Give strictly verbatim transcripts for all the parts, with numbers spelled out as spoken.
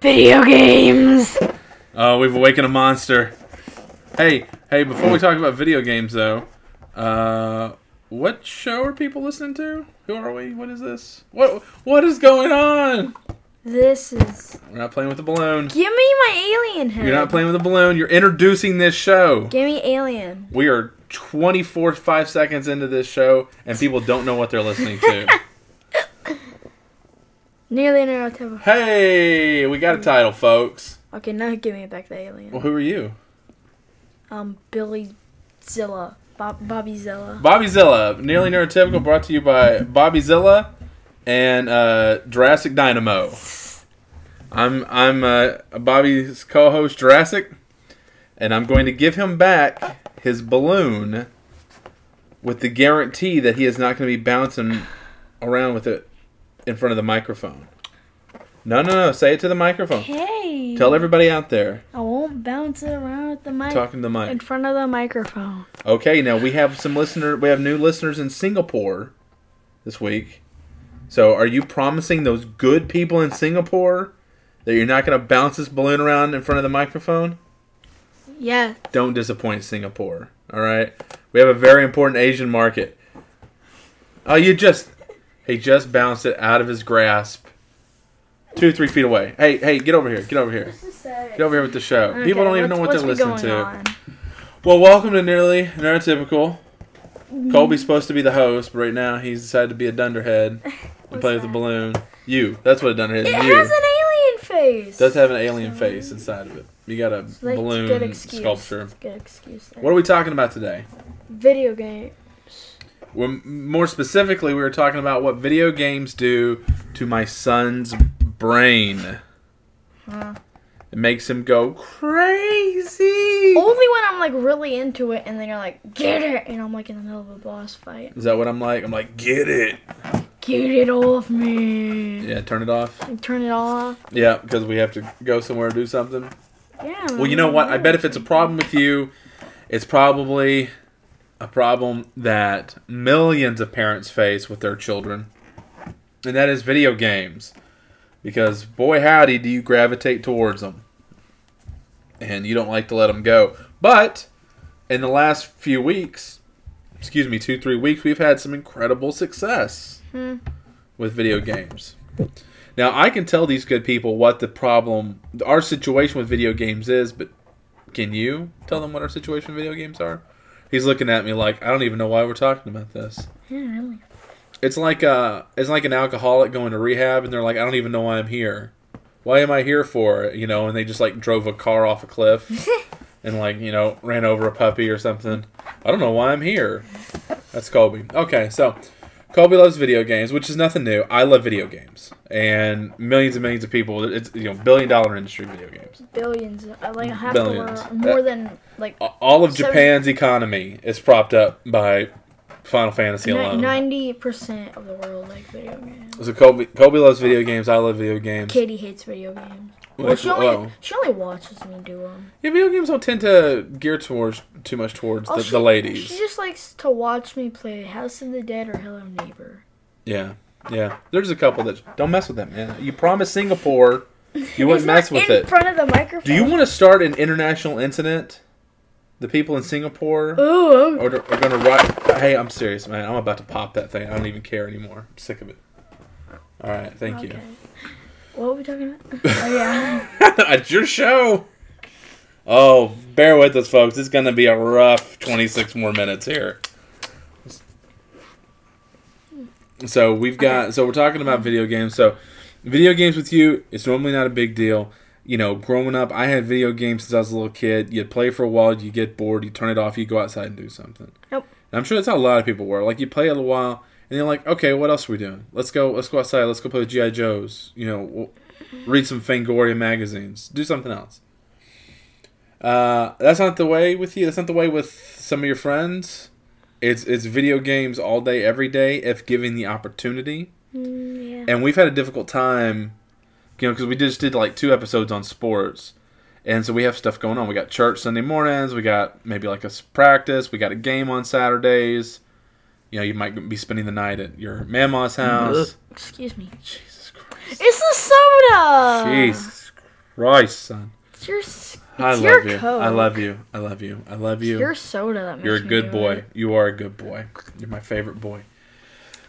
Video games! Oh, uh, we've awakened a monster. Hey, hey, before we talk about video games, though, uh, what show are people listening to? Who are we? What is this? What What is going on? This is... We're not playing with the balloon. Give me my alien head. You're not playing with the balloon. You're introducing this show. Give me alien. We are twenty-four point five seconds into this show, and people don't know what they're listening to. Nearly Neurotypical. Hey, we got a title, folks. Okay, now give me back the alien. Well, who are you? Um, Billy Zilla. Bob- Bobby Zilla. Bobby Zilla. Nearly Neurotypical, brought to you by Bobby Zilla and uh, Jurassic Dynamo. I'm I'm uh, Bobby's co-host, Jurassic, and I'm going to give him back his balloon with the guarantee that he is not going to be bouncing around with it in front of the microphone. No, no, no. Say it to the microphone. Hey. Tell everybody out there. I won't bounce it around with the mic. Talking to the mic. In front of the microphone. Okay, now we have some listener. We have new listeners in Singapore this week. So are you promising those good people in Singapore that you're not going to bounce this balloon around in front of the microphone? Yeah. Don't disappoint Singapore. All right? We have a very important Asian market. Oh, you just... He just bounced it out of his grasp. Two, three feet away. Hey, hey, get over here. Get over here. Get over here with the show. Okay, people don't even know what they're listening to. On? Well, welcome to Nearly Neurotypical. Mm. Colby's supposed to be the host, but right now he's decided to be a dunderhead and play that? with the balloon. You. That's what a dunderhead is. It you. has an alien face. It does have an alien face inside of it. You got a it's balloon good excuse. sculpture. It's a good excuse there. What are we talking about today? Video game. Well, more specifically, we were talking about what video games do to my son's brain. Huh. It makes him go crazy. Only when I'm like really into it, and then you're like, get it, and I'm like in the middle of a boss fight. Is that what I'm like? I'm like, get it, get it off me. Yeah, turn it off. And turn it off. Yeah, because we have to go somewhere and do something. Yeah. Well, you know what? I bet if it's a problem with you, it's probably a problem that millions of parents face with their children, and that is video games. Because, boy howdy, do you gravitate towards them. And you don't like to let them go. But, in the last few weeks, excuse me, two, three weeks, we've had some incredible success hmm. with video games. Now, I can tell these good people what the problem, our situation with video games is, but can you tell them what our situation with video games are? He's looking at me like, I don't even know why we're talking about this. Yeah, really. It's like a, it's like an alcoholic going to rehab, and they're like, I don't even know why I'm here. Why am I here for? You know, and they just, like, drove a car off a cliff and, like, you know, ran over a puppy or something. I don't know why I'm here. That's Colby. Okay, so Colby loves video games, which is nothing new. I love video games. And millions and millions of people. It's, you know, billion-dollar industry, video games. Billions. I like half the world. More than, like... All of seven, Japan's economy is propped up by Final Fantasy alone. ninety percent of the world like video games. So Colby, Colby loves video games. I love video games. Katie hates video games. Well, well she, only, oh. she only watches me do them. Yeah, video games don't tend to gear towards too much towards oh, the, she, the ladies. She just likes to watch me play House of the Dead or Hello Neighbor. Yeah, yeah. There's a couple that... Don't mess with that, man. You promised Singapore you wouldn't mess with in it. In front of the microphone. Do you want to start an international incident? The people in Singapore Ooh, okay. are, are going to riot. Hey, I'm serious, man. I'm about to pop that thing. I don't even care anymore. I'm sick of it. All right, thank okay. you. What were we talking about? Oh, yeah. It's your show. Oh, bear with us, folks. It's going to be a rough twenty-six more minutes here. So we've got. So we're talking about video games. So video games with you, it's normally not a big deal. You know, growing up, I had video games since I was a little kid. You'd play for a while, you get bored, you turn it off, you go outside and do something. Nope. And I'm sure that's how a lot of people were. Like, you play a little while, and you're like, okay, what else are we doing? Let's go Let's go outside. Let's go play with G I. Joes. You know, we'll read some Fangoria magazines. Do something else. Uh, that's not the way with you. That's not the way with some of your friends. It's, it's video games all day, every day, if given the opportunity. Mm, yeah. And we've had a difficult time... You know, because we just did like two episodes on sports, and so we have stuff going on. We got church Sunday mornings. We got maybe like a practice. We got a game on Saturdays. you know, you might be spending the night at your mamma's house. Excuse me. Jesus Christ. It's the soda. Jesus Christ, son. It's your, it's I love your you. Coke. I love you. I love you. I love you. It's your soda that makes You're a good me boy. It. You are a good boy. You're my favorite boy.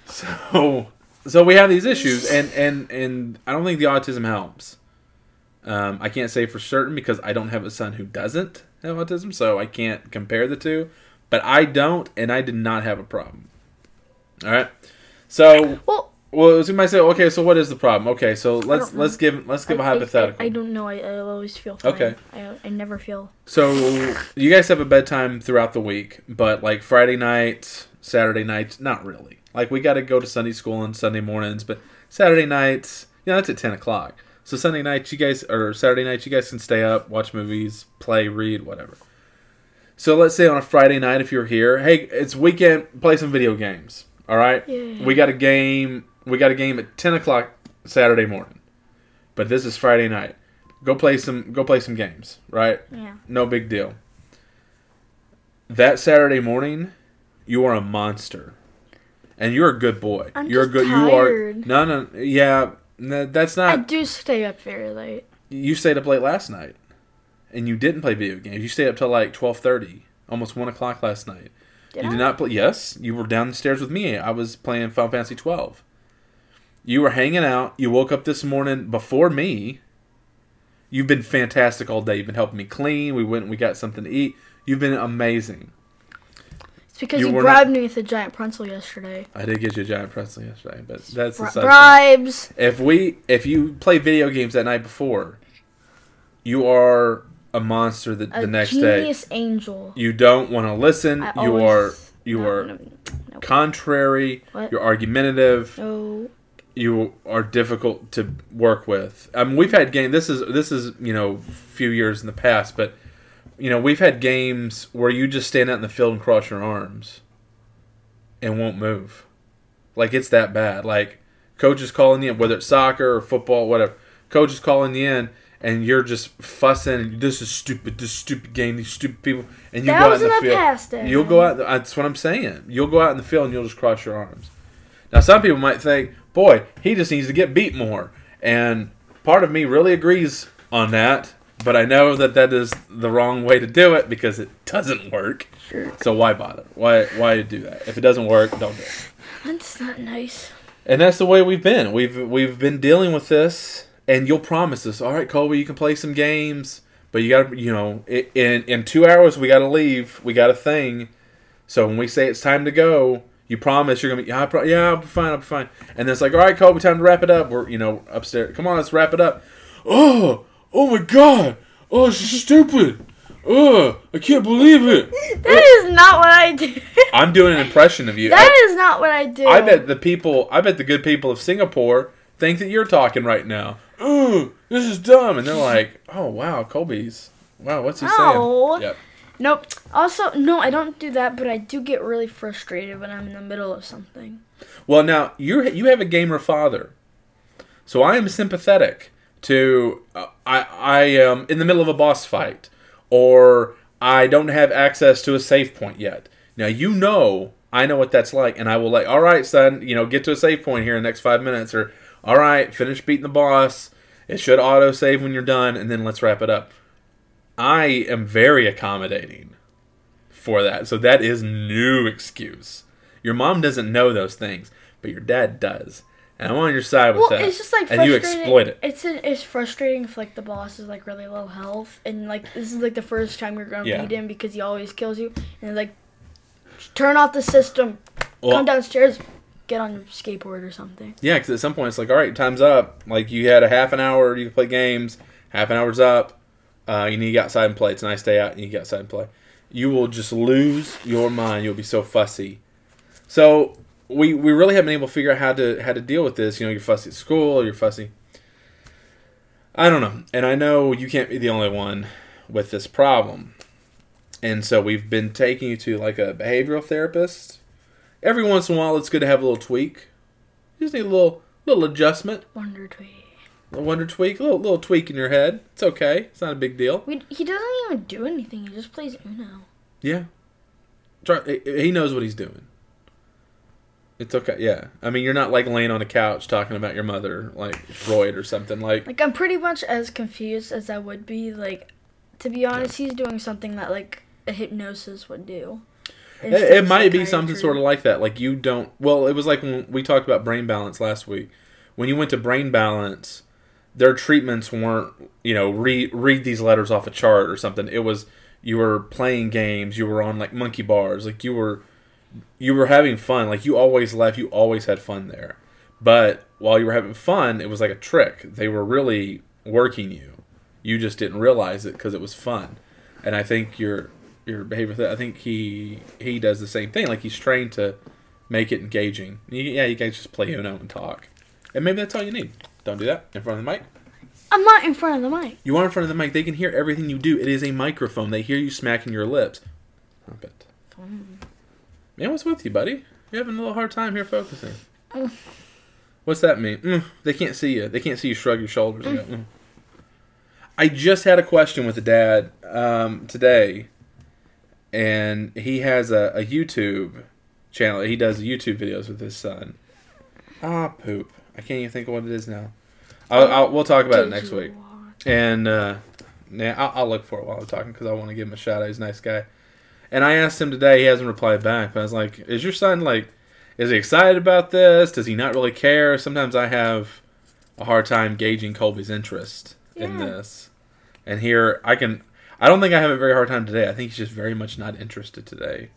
So, so we have these issues, and, and, and I don't think the autism helps. Um, I can't say for certain because I don't have a son who doesn't have autism, so I can't compare the two. But I don't, and I did not have a problem. All right, so well, well, you might say, okay, so what is the problem? Okay, so let's let's give let's give I, a hypothetical. I, I, I don't know. I, I always feel fine. Okay. I I never feel. So you guys have a bedtime throughout the week, but like Friday nights, Saturday nights, not really. Like we got to go to Sunday school on Sunday mornings, but Saturday nights, you know, that's at ten o'clock. So Sunday nights, you guys, or Saturday nights, you guys can stay up, watch movies, play, read, whatever. So let's say on a Friday night, if you're here, hey, it's weekend, play some video games. All right, yeah. we got a game. We got a game at ten o'clock Saturday morning, but this is Friday night. Go play some. Go play some games. Right? Yeah. No big deal. That Saturday morning, you are a monster, and you're a good boy. I'm you're just a good. Tired. You are. No, no. Yeah. No, that's not... I do stay up very late. You stayed up late last night, and you didn't play video games. You stayed up till like twelve thirty, almost one o'clock last night. Did you I? did not play... Yes, you were downstairs with me. I was playing Final Fantasy twelve. You were hanging out. You woke up this morning before me. You've been fantastic all day. You've been helping me clean. We went and we got something to eat. You've been amazing. It's because you, you bribed not... me with a giant pretzel yesterday. I did get you a giant pretzel yesterday, but that's Bri- the bribes. If we, if you play video games that night before, you are a monster the, a the next day. A genius angel. You don't want to listen. I you are you no, are no, no. contrary. What? You're argumentative. No. You are difficult to work with. I mean, we've had games. This is this is you know a few years in the past, but. You know, we've had games where you just stand out in the field and cross your arms and won't move. Like, it's that bad. Like, coach is calling you in, whether it's soccer or football, whatever. Coach is calling you in, and you're just fussing. This is stupid. This stupid game. These stupid people. And you that go out in the field. Past it. You'll go out. That's what I'm saying. You'll go out in the field, and you'll just cross your arms. Now, some people might think, boy, he just needs to get beat more. And part of me really agrees on that. But I know that that is the wrong way to do it because it doesn't work. Sure. So why bother? Why why do that? If it doesn't work, don't do it. That's not nice. And that's the way we've been. We've we've been dealing with this, and you'll promise us, all right, Colby, you can play some games, but you got to, you know, it, in in two hours we got to leave. We got a thing. So when we say it's time to go, you promise you're gonna be yeah, pro- yeah, I'll be fine, I'll be fine. And then it's like, all right, Colby, time to wrap it up. We're you know upstairs. Come on, let's wrap it up. Oh. Oh my god! Oh, it's stupid! Oh, I can't believe it! That is not what I do. I'm doing an impression of you. That I, is not what I do. I bet the people, I bet the good people of Singapore think that you're talking right now. Ooh, this is dumb. And they're like, oh wow, Colby's. Wow, what's he no. saying? Yep. Nope. Also, no, I don't do that, but I do get really frustrated when I'm in the middle of something. Well, now, you you have a gamer father. So I am sympathetic. To, uh, I, I am in the middle of a boss fight, or I don't have access to a save point yet. Now, you know, I know what that's like, and I will like, all right, son, you know, get to a save point here in the next five minutes, or, all right, finish beating the boss. It should auto-save when you're done, and then let's wrap it up. I am very accommodating for that, so that is no excuse. Your mom doesn't know those things, but your dad does. And I'm on your side with well, that. It's just like and you exploit it. It's an, it's frustrating if like the boss is like really low health and like this is like the first time you're gonna yeah. beat him because he always kills you and like turn off the system, well, come downstairs, get on your skateboard or something. Yeah, because at some point it's like all right, time's up. Like you had a half an hour, you could play games. Half an hour's up. Uh, you need to get outside and play. It's a nice day out. You need to get outside and play. You will just lose your mind. You'll be so fussy. So. We we really haven't been able to figure out how to how to deal with this. You know, you're fussy at school, or you're fussy. I don't know. And I know you can't be the only one with this problem. And so we've been taking you to like a behavioral therapist. Every once in a while, it's good to have a little tweak. You just need a little little adjustment. Wonder tweak. A wonder tweak. A little, little tweak in your head. It's okay. It's not a big deal. We, he doesn't even do anything. He just plays Uno. Yeah. He knows what he's doing. It's okay, yeah. I mean, you're not, like, laying on a couch talking about your mother, like, Freud or something, like... Like, I'm pretty much as confused as I would be, like, to be honest, yeah. He's doing something that, like, a hypnosis would do. It, it might be something sort of like that, like, you don't... Well, it was like when we talked about Brain Balance last week. When you went to Brain Balance, their treatments weren't, you know, read, read these letters off a chart or something. It was, you were playing games, you were on, like, monkey bars, like, you were... You were having fun. Like, you always laughed. You always had fun there. But while you were having fun, it was like a trick. They were really working you. You just didn't realize it because it was fun. And I think your your behavior... I think he he does the same thing. Like, he's trained to make it engaging. Yeah, you guys just play Uno and talk. And maybe that's all you need. Don't do that in front of the mic. I'm not in front of the mic. You are in front of the mic. They can hear everything you do. It is a microphone. They hear you smacking your lips. Stop it. Fun. Man, what's with you, buddy? You're having a little hard time here focusing. Mm. What's that mean? Mm, they can't see you. They can't see you shrug your shoulders. Mm. And go, mm. I just had a question with a dad um, today, and he has a, a YouTube channel. He does YouTube videos with his son. Ah, poop. I can't even think of what it is now. I'll, I'll, we'll talk about Did it next week. Watch? And uh, yeah, I'll, I'll look for it while I'm talking because I want to give him a shout out. He's a nice guy. And I asked him today, he hasn't replied back, but I was like, is your son, like, is he excited about this? Does he not really care? Sometimes I have a hard time gauging Colby's interest yeah. in this. And here, I can, I don't think I have a very hard time today. I think he's just very much not interested today.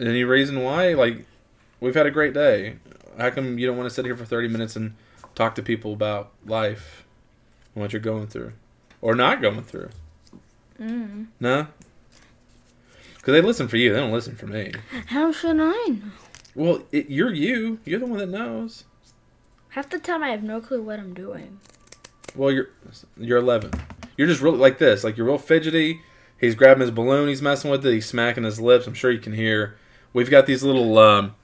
Any reason why? Like, we've had a great day. How come you don't want to sit here for thirty minutes and talk to people about life and what you're going through? Or not going through? Mm. No? Because they listen for you. They don't listen for me. How should I know? Well, it, you're you. You're the one that knows. Half the time I have no clue what I'm doing. Well, you're you're eleven. You're just real like this. Like, you're real fidgety. He's grabbing his balloon. He's messing with it. He's smacking his lips. I'm sure you can hear. We've got these little, um,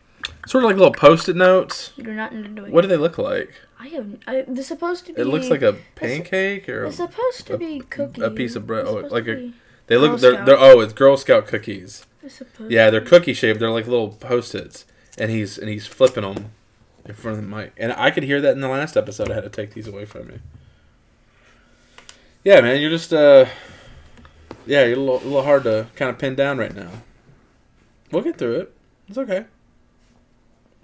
sort of like little post-it notes. You're not doing. What do they look like? I have. I, they're supposed to be. It looks like a pancake or. It's supposed to be cookies. A piece of bread. Oh, like a. They look. They're, they're. Oh, it's Girl Scout cookies. They're supposed. Yeah, they're cookie shaped. They're like little post-its, and he's and he's flipping them in front of the mic, and I could hear that in the last episode. I had to take these away from you. Yeah, man, you're just. Uh, yeah, you're a little, a little hard to kind of pin down right now. We'll get through it. It's okay.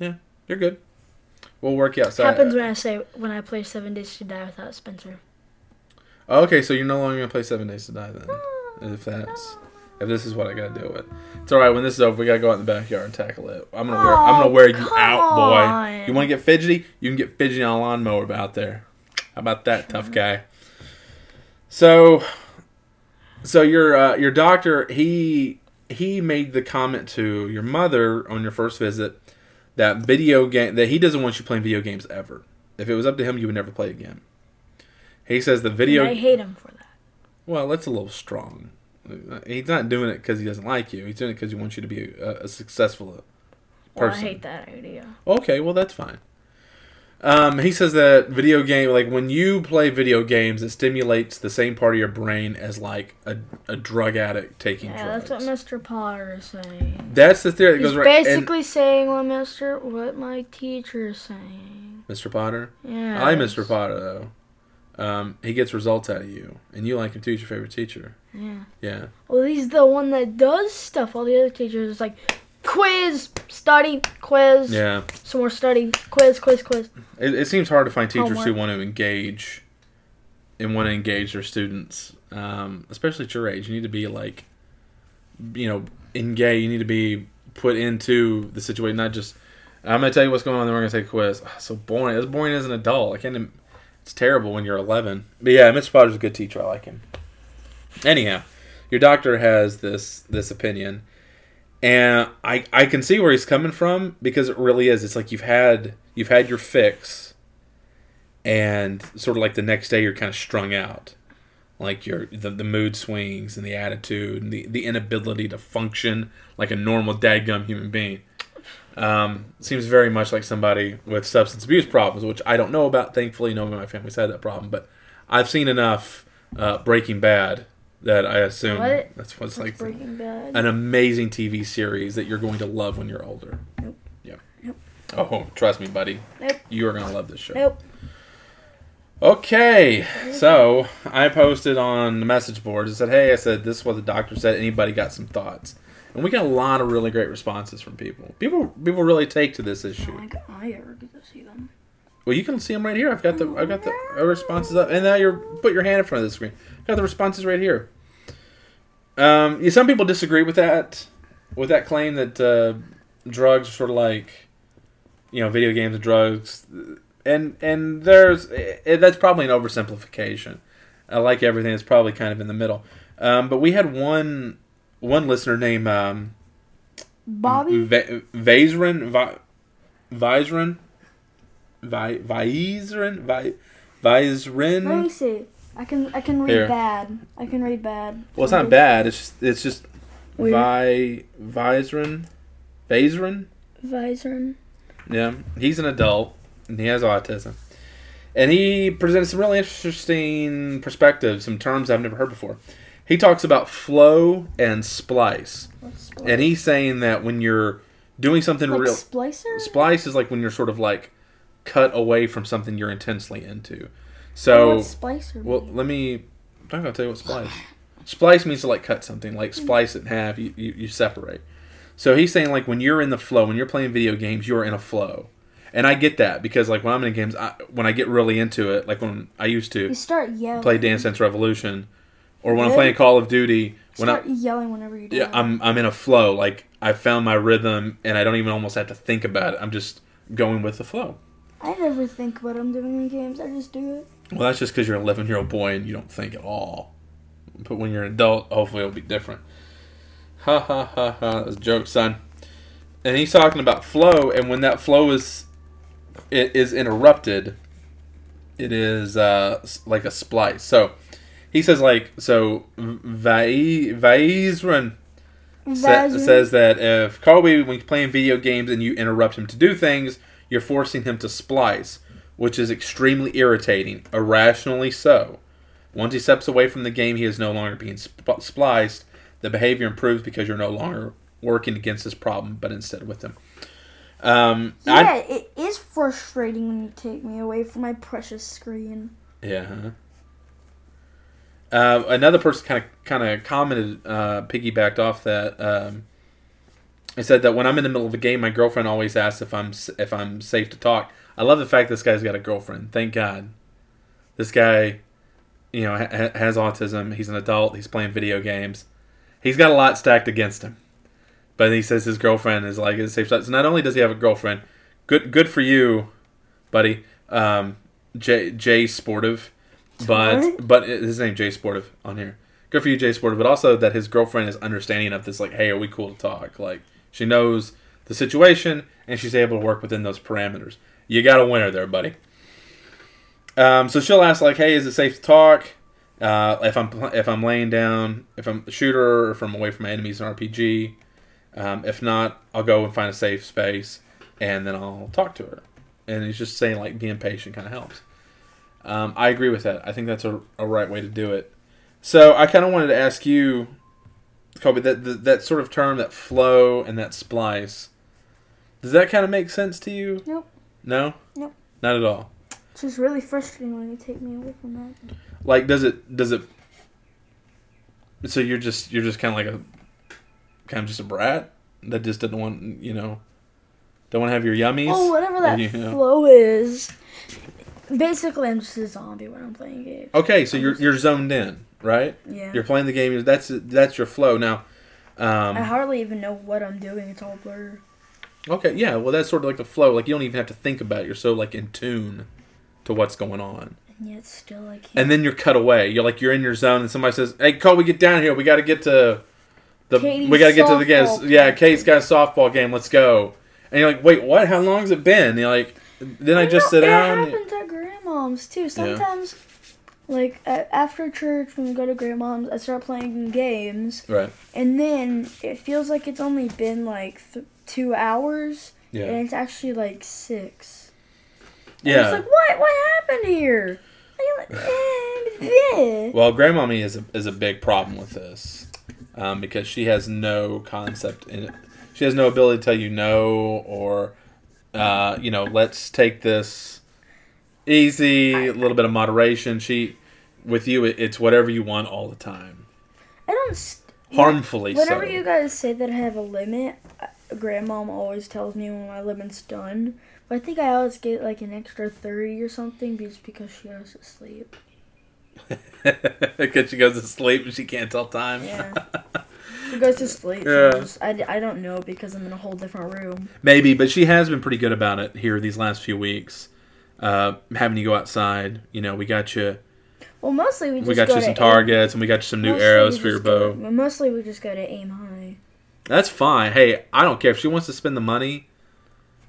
Yeah, you're good. We'll work you outside. Happens when I say when I play Seven Days to Die without Spencer. Oh, okay, so you're no longer gonna play Seven Days to Die then, no, if that's no. if this is what I gotta deal with. It's all right. When this is over, we gotta go out in the backyard and tackle it. I'm gonna oh, wear I'm gonna wear you out, boy. On. You wanna get fidgety? You can get fidgety on a lawnmower out there. How about that, sure. Tough guy? So, so your uh, your doctor he he made the comment to your mother on your first visit. That video game, that he doesn't want you playing video games ever. If it was up to him, you would never play again. He says the video... And I hate him for that. Well, that's a little strong. He's not doing it because he doesn't like you. He's doing it because he wants you to be a, a successful person. Well, I hate that idea. Okay, well, that's fine. Um, he says that video game, like, when you play video games, it stimulates the same part of your brain as, like, a, a drug addict taking yeah, drugs. Yeah, that's what Mister Potter is saying. That's the theory that He's goes right... He's basically and, saying what Mister what my teacher is saying. Mister Potter? Yeah. I like Mister Potter, though. Um, he gets results out of you. And you like him, too. He's your favorite teacher. Yeah. Yeah. Well, he's the one that does stuff. All the other teachers is like... Quiz, study, quiz. Yeah. Some more study, quiz, quiz, quiz. It, it seems hard to find teachers Homework. who want to engage and want to engage their students, um, especially at your age. You need to be like, you know, engaged. You need to be put into the situation, not just. I'm gonna tell you what's going on, then we're gonna take a quiz. Oh, so boring. That's boring as an adult. I can't. It's terrible when you're eleven. But yeah, Mister Potter's a good teacher. I like him. Anyhow, your doctor has this this opinion. And I, I can see where he's coming from because it really is. It's like you've had you've had your fix, and sort of like the next day you're kind of strung out, like your the, the mood swings and the attitude and the, the inability to function like a normal dadgum human being. Um, seems very much like somebody with substance abuse problems, which I don't know about. Thankfully, nobody in my family's had that problem, but I've seen enough uh, Breaking Bad that I assume what? that's what's That's like Breaking Bad. An amazing T V series that you're going to love when you're older. Nope. Yeah. Nope. Oh, trust me, buddy. Nope. You are going to love this show. Nope. Okay, so I posted on the message board and said, hey, I said, this is what the doctor said. Anybody got some thoughts? And we got a lot of really great responses from people. People people really take to this issue. Oh my God, I ever get to see them. Well, you can see them right here. I've got the I've got the responses up. And now you're put your hand in front of the screen. I've got the responses right here. Um, yeah, some people disagree with that, with that claim that uh, drugs are sort of like, you know, video games and drugs. And and there's it, that's probably an oversimplification. I like everything. It's probably kind of in the middle. Um, but we had one one listener named um, Bobby Va- Vaisren Va- Vaisren Va- Vaisren Va- Vaisren. Let me see. I can I can read Here. bad. I can read bad. Well, it's not bad. It's just it's just Vi Vaisren Vaisren Vaisren. Yeah, he's an adult. And he has autism. And he presented some really interesting perspectives, some terms I've never heard before. He talks about flow and splice. What's splice? And he's saying that when you're doing something like real... splicer? Splice is like when you're sort of like cut away from something you're intensely into. So... What's splicer? Well, mean? let me... I'm going to tell you what splice... Splice means to like cut something. Like splice it in half, you, you, you separate. So he's saying like when you're in the flow, when you're playing video games, you're in a flow. And I get that, because like when I'm in games, I, when I get really into it, like when I used to you start yelling. play Dance Dance Revolution, or when really? I'm playing Call of Duty, you when start I yelling whenever you do. Yeah, I'm I'm in a flow. Like I found my rhythm, and I don't even almost have to think about it. I'm just going with the flow. I never think what I'm doing in games. I just do it. Well, that's just because you're an eleven-year-old boy and you don't think at all. But when you're an adult, hopefully it'll be different. Ha ha ha ha! That's a joke, son. And he's talking about flow, and when that flow is It is interrupted. It is uh, like a splice. So he says, like, so Vaisren sa- says that if Kobe, when playing video games and you interrupt him to do things, you're forcing him to splice, which is extremely irritating, irrationally so. Once he steps away from the game, he is no longer being sp- spliced. The behavior improves because you're no longer working against this problem, but instead with him. Um, yeah, I, it is frustrating when you take me away from my precious screen. Yeah. Uh, another person kind of kind of commented, uh, piggybacked off that. Um, I said that when I'm in the middle of a game, my girlfriend always asks if I'm if I'm safe to talk. I love the fact this guy's got a girlfriend. Thank God. This guy, you know, ha- has autism. He's an adult. He's playing video games. He's got a lot stacked against him. But he says his girlfriend is like his safe side. So not only does he have a girlfriend, good good for you, buddy. Um, Jay Jay Sportive, but what? but his name Jay Sportive on here. Good for you, Jay Sportive. But also that his girlfriend is understanding of this. Like, hey, are we cool to talk? Like, she knows the situation and she's able to work within those parameters. You got a winner there, buddy. Um, so she'll ask like, hey, is it safe to talk? Uh, if I'm if I'm laying down, if I'm a shooter, or if I'm away from my enemies in R P G. Um, if not, I'll go and find a safe space, and then I'll talk to her. And he's just saying, like, being patient kind of helps. Um, I agree with that. I think that's a, a right way to do it. So I kind of wanted to ask you, Colby, that, that that sort of term, that flow and that splice, does that kind of make sense to you? Nope. No? Nope. Not at all. It's just really frustrating when you take me away from that. Like, does it, does it, so you're just, you're just kind of like a, kind of just a brat that just doesn't want, you know, don't want to have your yummies. Oh, whatever that or, you know. flow is. Basically, I'm just a zombie when I'm playing games. Okay, so I'm you're just... you're zoned in, right? Yeah. You're playing the game. That's that's your flow now. Um, I hardly even know what I'm doing. It's all blurred. Okay, yeah. Well, that's sort of like the flow. Like you don't even have to think about it. You're so like in tune to what's going on. And yet still, I can't. And then you're cut away. You're like you're in your zone, and somebody says, "Hey, Cole, we get down here. We got to get to." The, we gotta get to the guys. Yeah, Kate's got a softball game. Let's go. And you're like, wait, what? How long's it been? And you're like, then I, I just know, sit down. It happens at grandmom's too. Sometimes, yeah. like at, after church, when we go to grandmom's, I start playing games. Right. And then it feels like it's only been like th- two hours, yeah. and it's actually like six. And yeah. It's like, what? What happened here? Well, Grandmommy is a, is a big problem with this um, because she has no concept in it. She has no ability to tell you no or, uh, you know, let's take this easy, a little bit of moderation. She, with you, it, it's whatever you want all the time. I don't... St- Harmfully so. Whenever you guys say that I have a limit, Grandmom always tells me when my limit's done. But I think I always get like an extra thirty or something just because she goes to sleep. Because she goes to sleep and she can't tell time? Yeah. She goes to sleep. Yeah. Just, I, I don't know because I'm in a whole different room. Maybe, but she has been pretty good about it here these last few weeks. Uh, having you go outside, you know, we got you. Well, mostly we just we got go you some targets aim. And we got you some new mostly arrows for your bow. Go, mostly we just go to aim high. That's fine. Hey, I don't care if she wants to spend the money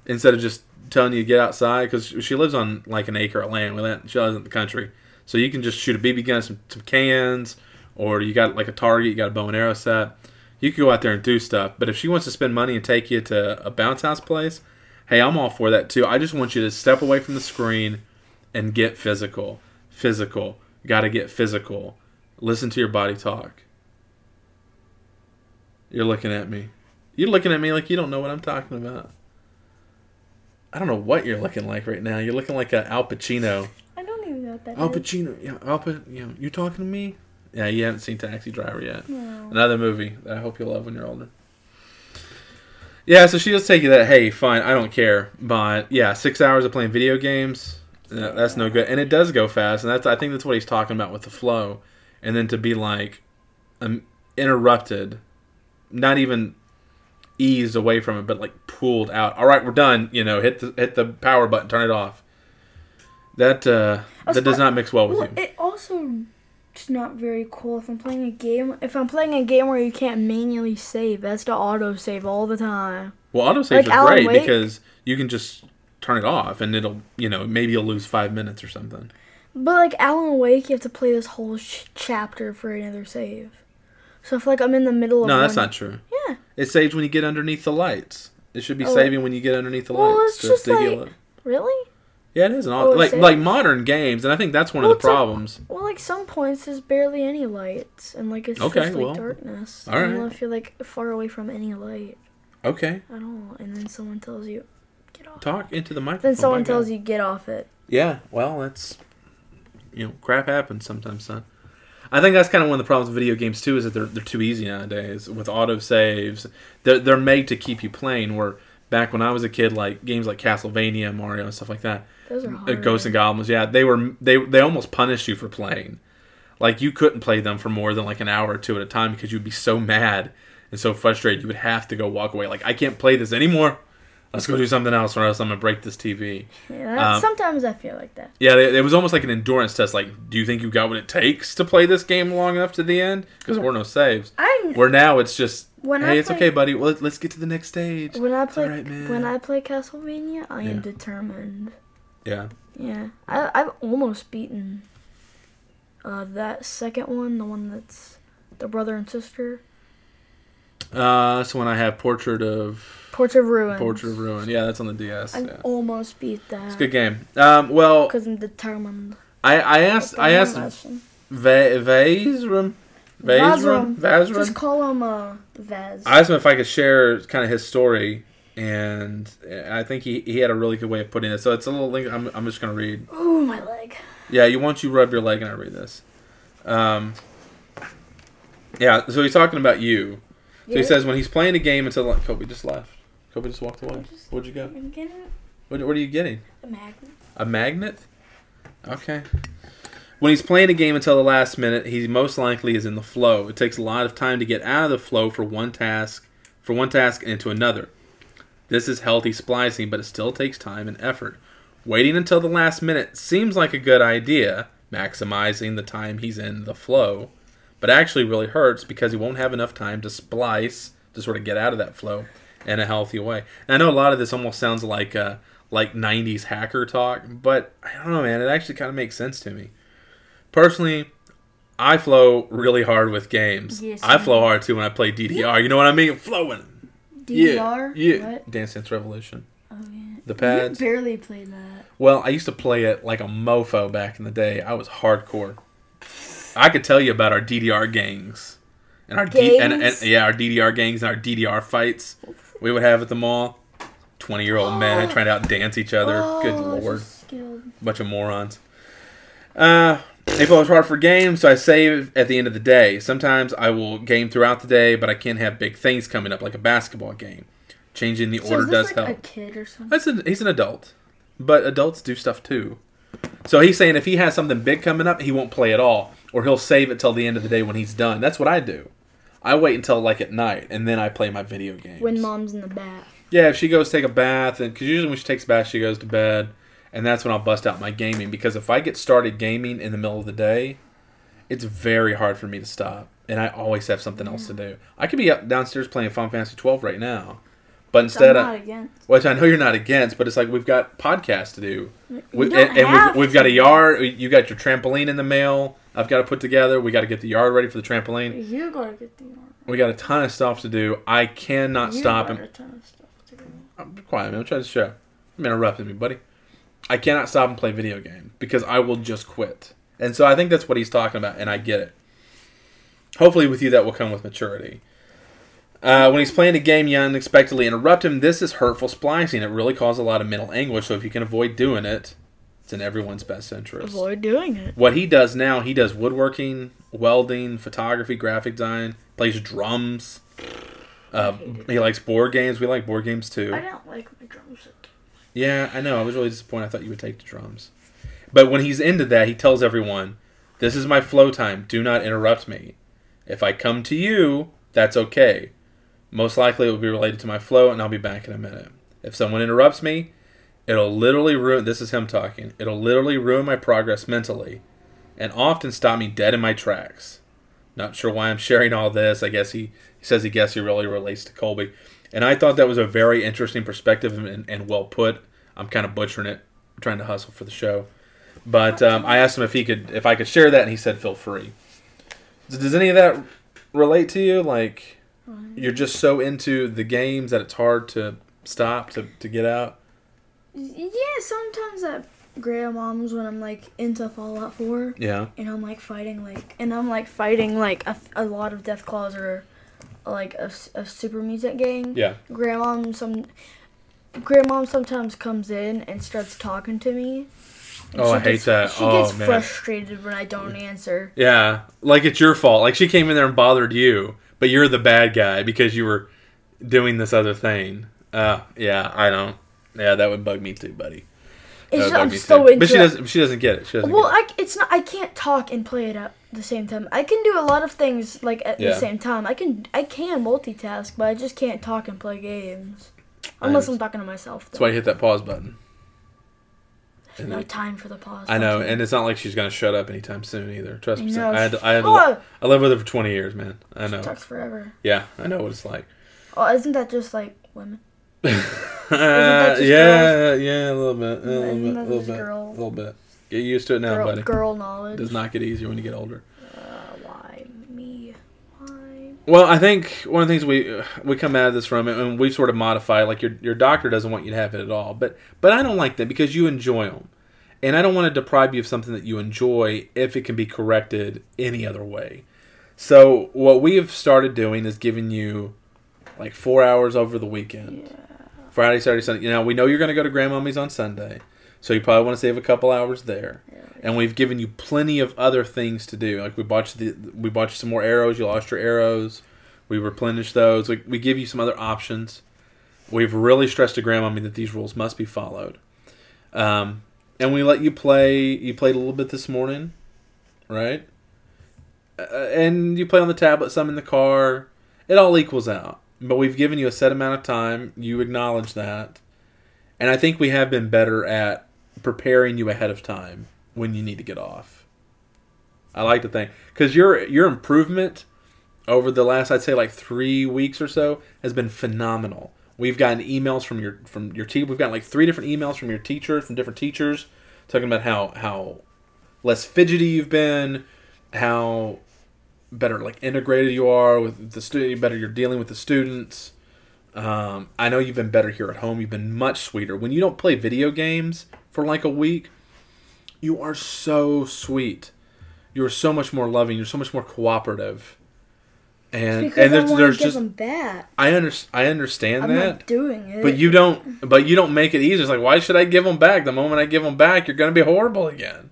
instead of just telling you to get outside because she lives on like an acre of land. She lives in the country. So you can just shoot a B B gun, some, some cans, or you got like a target, you got a bow and arrow set. You can go out there and do stuff. But if she wants to spend money and take you to a bounce house place, hey, I'm all for that too. I just want you to step away from the screen and get physical. Physical. Got to get physical. Listen to your body talk. You're looking at me. You're looking at me like you don't know what I'm talking about. I don't know what you're looking like right now. You're looking like an Al Pacino. That Al Pacino, is. yeah, Al Pacino, yeah. You talking to me? Yeah, you haven't seen Taxi Driver yet. No. Another movie that I hope you'll love when you're older. Yeah, so she'll take you that. Hey, fine, I don't care, but yeah, six hours of playing video games, yeah, that's no good. And it does go fast, and that's I think that's what he's talking about with the flow. And then to be like um, interrupted, not even eased away from it, but like pulled out. All right, we're done. You know, hit the hit the power button, turn it off. That uh, that not, does not mix well with well, you. It also it's not very cool if I'm playing a game. If I'm playing a game where you can't manually save, that's to auto save all the time. Well, auto saves like are Alan great Wake, because you can just turn it off, and it'll you know maybe you'll lose five minutes or something. But like Alan Wake, you have to play this whole sh- chapter for another save. So if like I'm in the middle of no, one, that's not true. Yeah, it saves when you get underneath the lights. It should be oh, saving when you get underneath the well, lights. Well, it's just like really. Yeah, it is an all, oh, like like modern games, and I think that's one well, of the problems. Like, well, like some points, there's barely any lights, and like it's okay, just like well, darkness. All right. Unless you're like far away from any light. Okay. At all, and then someone tells you, get off. Talk into the microphone. Then someone tells God. you, get off it. Yeah, well, that's you know, crap happens sometimes, son. I think that's kind of one of the problems with video games too, is that they're they're too easy nowadays with auto saves. They're they're made to keep you playing. Where back when I was a kid, like games like Castlevania, Mario, and stuff like that. Those are hard. Ghosts and Goblins, yeah, they were they they almost punished you for playing, like you couldn't play them for more than like an hour or two at a time because you'd be so mad and so frustrated you would have to go walk away. Like I can't play this anymore. Let's go do something else, or else I'm gonna break this T V. Yeah, um, sometimes I feel like that. Yeah, it was almost like an endurance test. Like, do you think you got what it takes to play this game long enough to the end? Because there were no saves. I'm, Where now it's just, when hey, I it's play, okay, buddy. Well, let's get to the next stage. When I play, right, when I play Castlevania, I yeah. am determined. Yeah. Yeah. I, I've almost beaten uh, that second one, the one that's the brother and sister. Uh, that's the one I have, Portrait of... Portrait of Ruin. Portrait of Ruin. Yeah, that's on the D S. I yeah. almost beat that. It's a good game. Um, well... Because I'm determined. I, I asked... I asked... Vaisren? Vaisren? Vaisren? Just call him uh, Vaz. I asked him if I could share kind of his story... And I think he, he had a really good way of putting it. So it's a little link. I'm I'm just going to read. Ooh, my leg. Yeah, you want you rub your leg and I read this. Um. Yeah, so he's talking about you. So yeah. He says when he's playing a game until like, Kobe just left. Kobe just walked away. Just, Where'd you go? I'm getting it. What, what are you getting? A magnet. A magnet? Okay. When he's playing a game until the last minute, he most likely is in the flow. It takes a lot of time to get out of the flow for one task, for one task and into another. This is healthy splicing, but it still takes time and effort. Waiting until the last minute seems like a good idea, maximizing the time he's in the flow, but actually really hurts because he won't have enough time to splice to sort of get out of that flow in a healthy way. And I know a lot of this almost sounds like uh, like nineties hacker talk, but I don't know, man. It actually kind of makes sense to me. Personally, I flow really hard with games. Yes, I flow hard, too, when I play D D R. You know what I mean? Flowing. D D R? Yeah. yeah. What? Dance Dance Revolution. Oh, yeah. the pads. You barely played that. Well, I used to play it like a mofo back in the day. I was hardcore. I could tell you about our D D R gangs and our gangs? D- and, and yeah, our D D R gangs and our D D R fights we would have at the mall. twenty-year-old oh. men trying to outdance each other. Oh, good lord. Bunch of morons. Uh, if it was hard for games, so I save at the end of the day. Sometimes I will game throughout the day, but I can have big things coming up, like a basketball game. Changing the so order is this does like help. A kid or something? That's an, he's an adult, but adults do stuff too. So he's saying if he has something big coming up, he won't play at all, or he'll save it till the end of the day when he's done. That's what I do. I wait until like at night, and then I play my video games. When mom's in the bath. Yeah, if she goes take a bath, and because usually when she takes a bath, she goes to bed. And that's when I'll bust out my gaming. Because if I get started gaming in the middle of the day, it's very hard for me to stop. And I always have something yeah. else to do. I could be up downstairs playing Final Fantasy twelve right now. But instead, I'm not I, against. Which I know you're not against, but it's like we've got podcasts to do. We, we don't and, and have we've, we've got a yard. You got your trampoline in the mail. I've got to put together. We got to get the yard ready for the trampoline. You got to get the yard ready. We got a ton of stuff to do. I cannot you stop. You got and, a ton of stuff to do. I'm quiet, man. I'm trying to show. I'm interrupting me, buddy. I cannot stop and play video game because I will just quit. And so I think that's what he's talking about, and I get it. Hopefully with you that will come with maturity. Uh, when he's playing a game, you unexpectedly interrupt him. This is hurtful splicing. It really causes a lot of mental anguish, so if you can avoid doing it, it's in everyone's best interest. Avoid doing it. What he does now, he does woodworking, welding, photography, graphic design, plays drums. Uh, he likes board games. We like board games too. I don't like my drums. Yeah, I know. I was really disappointed. I thought you would take the drums. But when he's into that, he tells everyone, this is my flow time. Do not interrupt me. If I come to you, that's okay. Most likely it will be related to my flow, and I'll be back in a minute. If someone interrupts me, it'll literally ruin... This is him talking. It'll literally ruin my progress mentally and often stop me dead in my tracks. Not sure why I'm sharing all this. I guess he, he says he guess he really relates to Colby. And I thought that was a very interesting perspective and, and well put. I'm kind of butchering it, I'm trying to hustle for the show. But um, I asked him if he could, if I could share that, and he said, "Feel free." Does any of that relate to you? Like, you're just so into the games that it's hard to stop to, to get out. Yeah, sometimes at grandma's when I'm like into Fallout four. Yeah. And I'm like fighting like, and I'm like fighting like a, a lot of Deathclaws or. Like a, a super music gang. Yeah. Grandmom some, grandmom sometimes comes in and starts talking to me. Oh, I hate gets, that. She oh, gets man. frustrated when I don't answer. Yeah, like it's your fault. Like she came in there and bothered you, but you're the bad guy because you were doing this other thing. Uh, yeah, I don't. Yeah, that would bug me too, buddy. It's just, I'm so into it. But she doesn't. She doesn't get it. She doesn't. Well, I it's not. I can't talk and play it up. The same time, I can do a lot of things like at yeah. the same time. I can I can multitask, but I just can't talk and play games unless I'm talking to myself. Though. That's why I hit that pause button. There's and no it, time for the pause. I know, button. And it's not like she's gonna shut up anytime soon either. Trust me, I had to, I had oh, li- I lived with her for twenty years, man. I know. She talks forever. Yeah, I know what it's like. Oh, isn't that just like women? Isn't that just yeah, girls? yeah, a little bit, a little isn't bit, a little bit, a little bit. Get used to it now, girl, buddy. Girl knowledge. Does not get easier when you get older. Uh, why me? Why? Well, I think one of the things we we come out of this from, and we sort of modify, like your your doctor doesn't want you to have it at all. But but I don't like that because you enjoy them. And I don't want to deprive you of something that you enjoy if it can be corrected any other way. So what we have started doing is giving you like four hours over the weekend. Yeah. Friday, Saturday, Sunday. Now, we know you're going to go to Grandmommy's on Sunday. So you probably want to save a couple hours there. Yeah, yeah. And we've given you plenty of other things to do. Like we bought you, the, we bought you some more arrows. You lost your arrows. We replenished those. We, we give you some other options. We've really stressed to Grandmommy that these rules must be followed. Um, and we let you play. You played a little bit this morning, right? Uh, and you play on the tablet, some in the car. It all equals out. But we've given you a set amount of time. You acknowledge that. And I think we have been better at preparing you ahead of time when you need to get off. I like to think because your your improvement over the last I'd say like three weeks or so has been phenomenal. We've gotten emails from your from your team. We've gotten like three different emails from your teacher from different teachers talking about how how less fidgety you've been, how better like integrated you are with the student, better you're dealing with the students. Um, I know you've been better here at home. You've been much sweeter. When you don't play video games for like a week, you are so sweet. You're so much more loving. You're so much more cooperative. And it's and there's, I there's give just them back. I under, I understand I'm that. Not doing it. But you don't. But you don't make it easy. It's like, why should I give them back? The moment I give them back, you're going to be horrible again.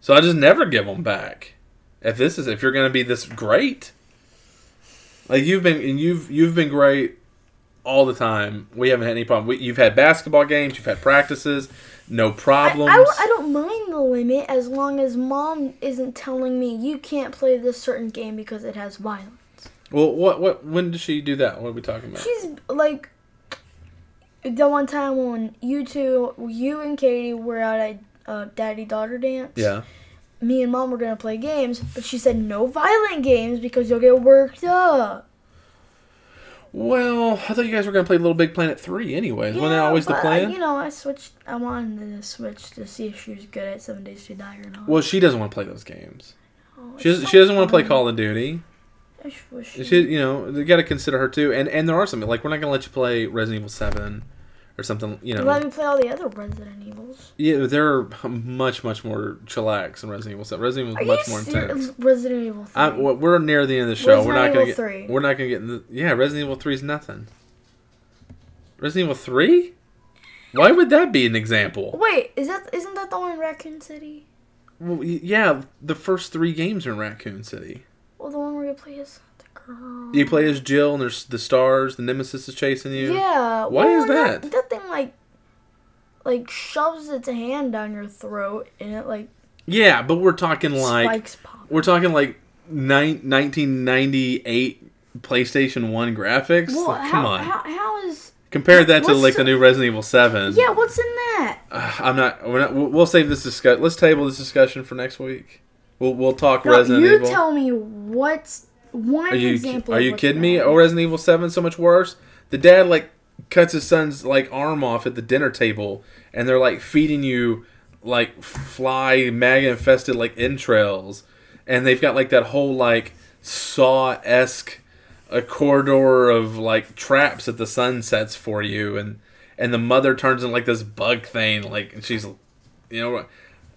So I just never give them back. If this is if you're going to be this great, like you've been and you've you've been great. All the time. We haven't had any problem. We, you've had basketball games. You've had practices. No problems. I, I, I don't mind the limit as long as mom isn't telling me you can't play this certain game because it has violence. Well, what, what, when did she do that? What are we talking about? She's like, the one time when you two, you and Katie were at a uh, daddy-daughter dance. Yeah. Me and mom were going to play games, but she said no violent games because you'll get worked up. Well, I thought you guys were going to play Little Big Planet Three anyways. Yeah, wasn't that always but, the plan? Uh, you know, I switched. I wanted to switch to see if she was good at Seven Days to Die or not. Well, she doesn't want to play those games. No, she doesn't, so she doesn't want to play Call of Duty. I wish she... she you know, you got to consider her too. And and there are some... Like, we're not going to let you play Resident Evil Seven or something, you know. Let me play all the other Resident Evils. Yeah, they're much, much more chillax than Resident Evil Seven. Resident Evil is much more intense. Resident Evil Three. I, we're near the end of the show. Resident we're not Evil gonna three. Get, we're not gonna get. The, yeah, Resident Evil Three is nothing. Resident Evil Three? Why would that be an example? Wait, is that isn't that the one in Raccoon City? Well, yeah, the first three games are in Raccoon City. Well, the one where you play is. You play as Jill, and there's the stars. The nemesis is chasing you. Yeah. Why well, is that? that? That thing like, like shoves its hand down your throat, and it like. Yeah, but we're talking like spikes pop. We're talking like nine, nineteen ninety-eight PlayStation One graphics. Well, like, how, come on. How, how is compare that to like the, the new Resident Evil Seven? Yeah, what's in that? Uh, I'm not. We're not. We'll save this discuss. Let's table this discussion for next week. We'll we'll talk now, Resident you Evil. You tell me what's. One are you, example. Are you kidding me? Oh, Resident Evil Seven so much worse. The dad like cuts his son's like arm off at the dinner table, and they're like feeding you like fly maggot infested like entrails, and they've got like that whole like Saw esque a corridor of like traps that the sun sets for you, and and the mother turns into like this bug thing, like and she's, you know.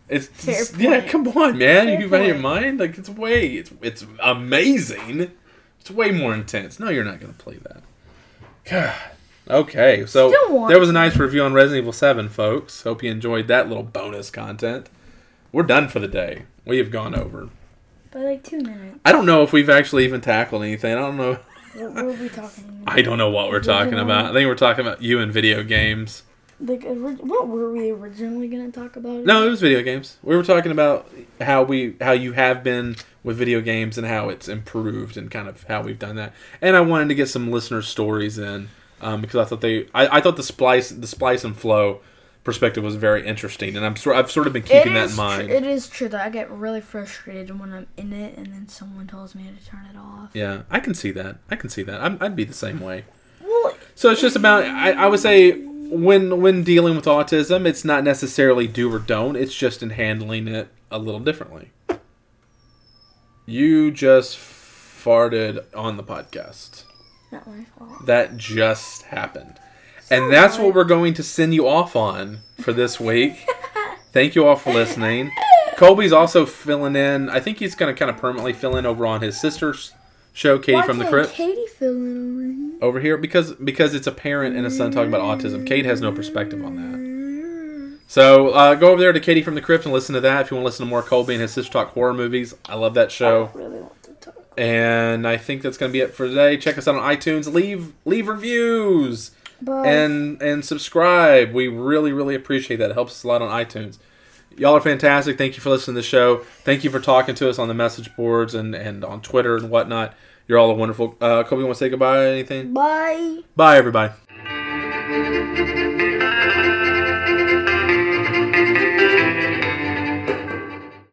It's, it's yeah, come on, man. Fair you out of your mind? Like it's way, it's it's amazing. It's way more intense. No, you're not gonna play that. God. Okay, so there was a nice review on Resident Evil Seven, folks. Hope you enjoyed that little bonus content. We're done for the day. We have gone over by like two minutes. I don't know if we've actually even tackled anything. I don't know. What were we talking about? I don't know what we're what talking about. I think we're talking about you and video games. Like, what were we originally going to talk about? No, it was video games. We were talking about how we, how you have been with video games and how it's improved and kind of how we've done that. And I wanted to get some listener stories in um, because I thought they, I, I thought the splice, the splice and flow perspective was very interesting. And I'm sort, I've sort of been keeping that in mind. Tr- it is true that I get really frustrated when I'm in it and then someone tells me to turn it off. Yeah, I can see that. I can see that. I'm, I'd be the same way. Well, so it's just about. I, I would say. When when dealing with autism, it's not necessarily do or don't. It's just in handling it a little differently. You just farted on the podcast. Not my fault. That just happened. So and that's hard. What we're going to send you off on for this week. Thank you all for listening. Colby's also filling in. I think he's going to kind of permanently fill in over on his sister's show, Katie Why from the Crypt. Katie fill in over here? Over here? Because because it's a parent and a son talking about autism. Kate has no perspective on that. So uh, go over there to Katie from the Crypt and listen to that if you want to listen to more Colby and his sister talk horror movies. I love that show. I really want to talk. And I think that's going to be it for today. Check us out on iTunes. Leave leave reviews. Bye. And, and subscribe. We really, really appreciate that. It helps us a lot on iTunes. Y'all are fantastic. Thank you for listening to the show. Thank you for talking to us on the message boards and, and on Twitter and whatnot. You're all wonderful. Uh, Kobe, you want to say goodbye or anything? Bye. Bye, everybody.